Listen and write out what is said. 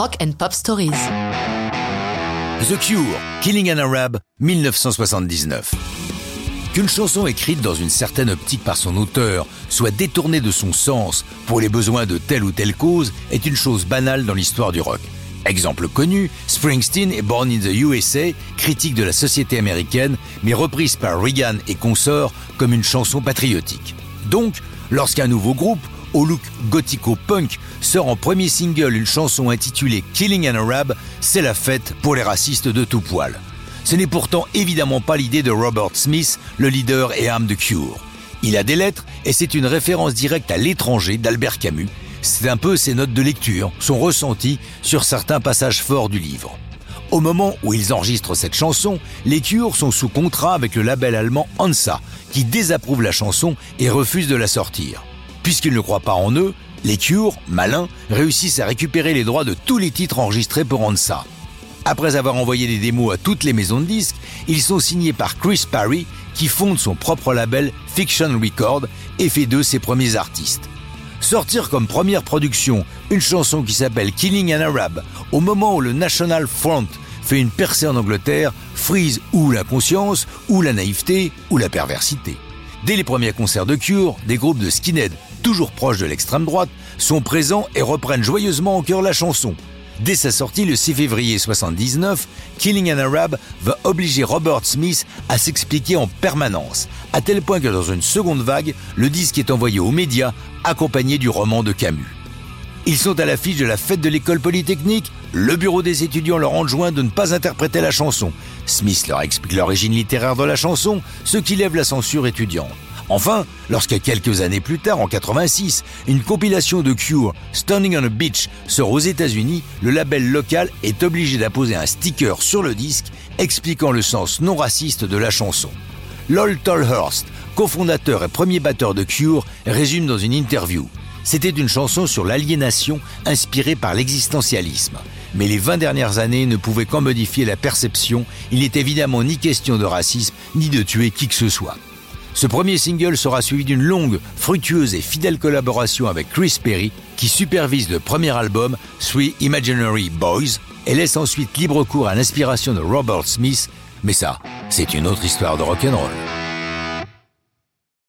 Rock and Pop Stories. The Cure, Killing an Arab, 1979. Qu'une chanson écrite dans une certaine optique par son auteur soit détournée de son sens pour les besoins de telle ou telle cause est une chose banale dans l'histoire du rock. Exemple connu, Springsteen et Born in the USA, critique de la société américaine, mais reprise par Reagan et consorts comme une chanson patriotique. Donc, lorsqu'un nouveau groupe, au look gothico-punk, sort en premier single une chanson intitulée « Killing an Arab », c'est la fête pour les racistes de tout poil. Ce n'est pourtant évidemment pas l'idée de Robert Smith, le leader et âme de Cure. Il a des lettres et c'est une référence directe à L'étranger d'Albert Camus. C'est un peu ses notes de lecture, son ressenti sur certains passages forts du livre. Au moment où ils enregistrent cette chanson, les Cure sont sous contrat avec le label allemand Hansa, qui désapprouve la chanson et refuse de la sortir. Puisqu'ils ne croient pas en eux, les Cure, malins, réussissent à récupérer les droits de tous les titres enregistrés pour Hansa. Après avoir envoyé des démos à toutes les maisons de disques, ils sont signés par Chris Parry, qui fonde son propre label Fiction Record et fait d'eux ses premiers artistes. Sortir comme première production une chanson qui s'appelle « Killing an Arab » au moment où le National Front fait une percée en Angleterre frise ou l'inconscience, ou la naïveté, ou la perversité. Dès les premiers concerts de Cure, des groupes de Skinhead, toujours proches de l'extrême droite, sont présents et reprennent joyeusement en chœur la chanson. Dès sa sortie le 6 février 1979, « Killing an Arab » va obliger Robert Smith à s'expliquer en permanence, à tel point que dans une seconde vague, le disque est envoyé aux médias, accompagné du roman de Camus. Ils sont à l'affiche de la fête de l'école polytechnique, le bureau des étudiants leur enjoint de ne pas interpréter la chanson. Smith leur explique l'origine littéraire de la chanson, ce qui lève la censure étudiante. Enfin, lorsque quelques années plus tard, en 86, une compilation de Cure, Standing on a Beach, sort aux États-Unis, le label local est obligé d'apposer un sticker sur le disque expliquant le sens non raciste de la chanson. Lol Tolhurst, cofondateur et premier batteur de Cure, résume dans une interview. C'était une chanson sur l'aliénation inspirée par l'existentialisme. Mais les 20 dernières années ne pouvaient qu'en modifier la perception. Il n'est évidemment ni question de racisme, ni de tuer qui que ce soit. Ce premier single sera suivi d'une longue, fructueuse et fidèle collaboration avec Chris Parry, qui supervise le premier album Three Imaginary Boys et laisse ensuite libre cours à l'inspiration de Robert Smith. Mais ça, c'est une autre histoire de rock'n'roll.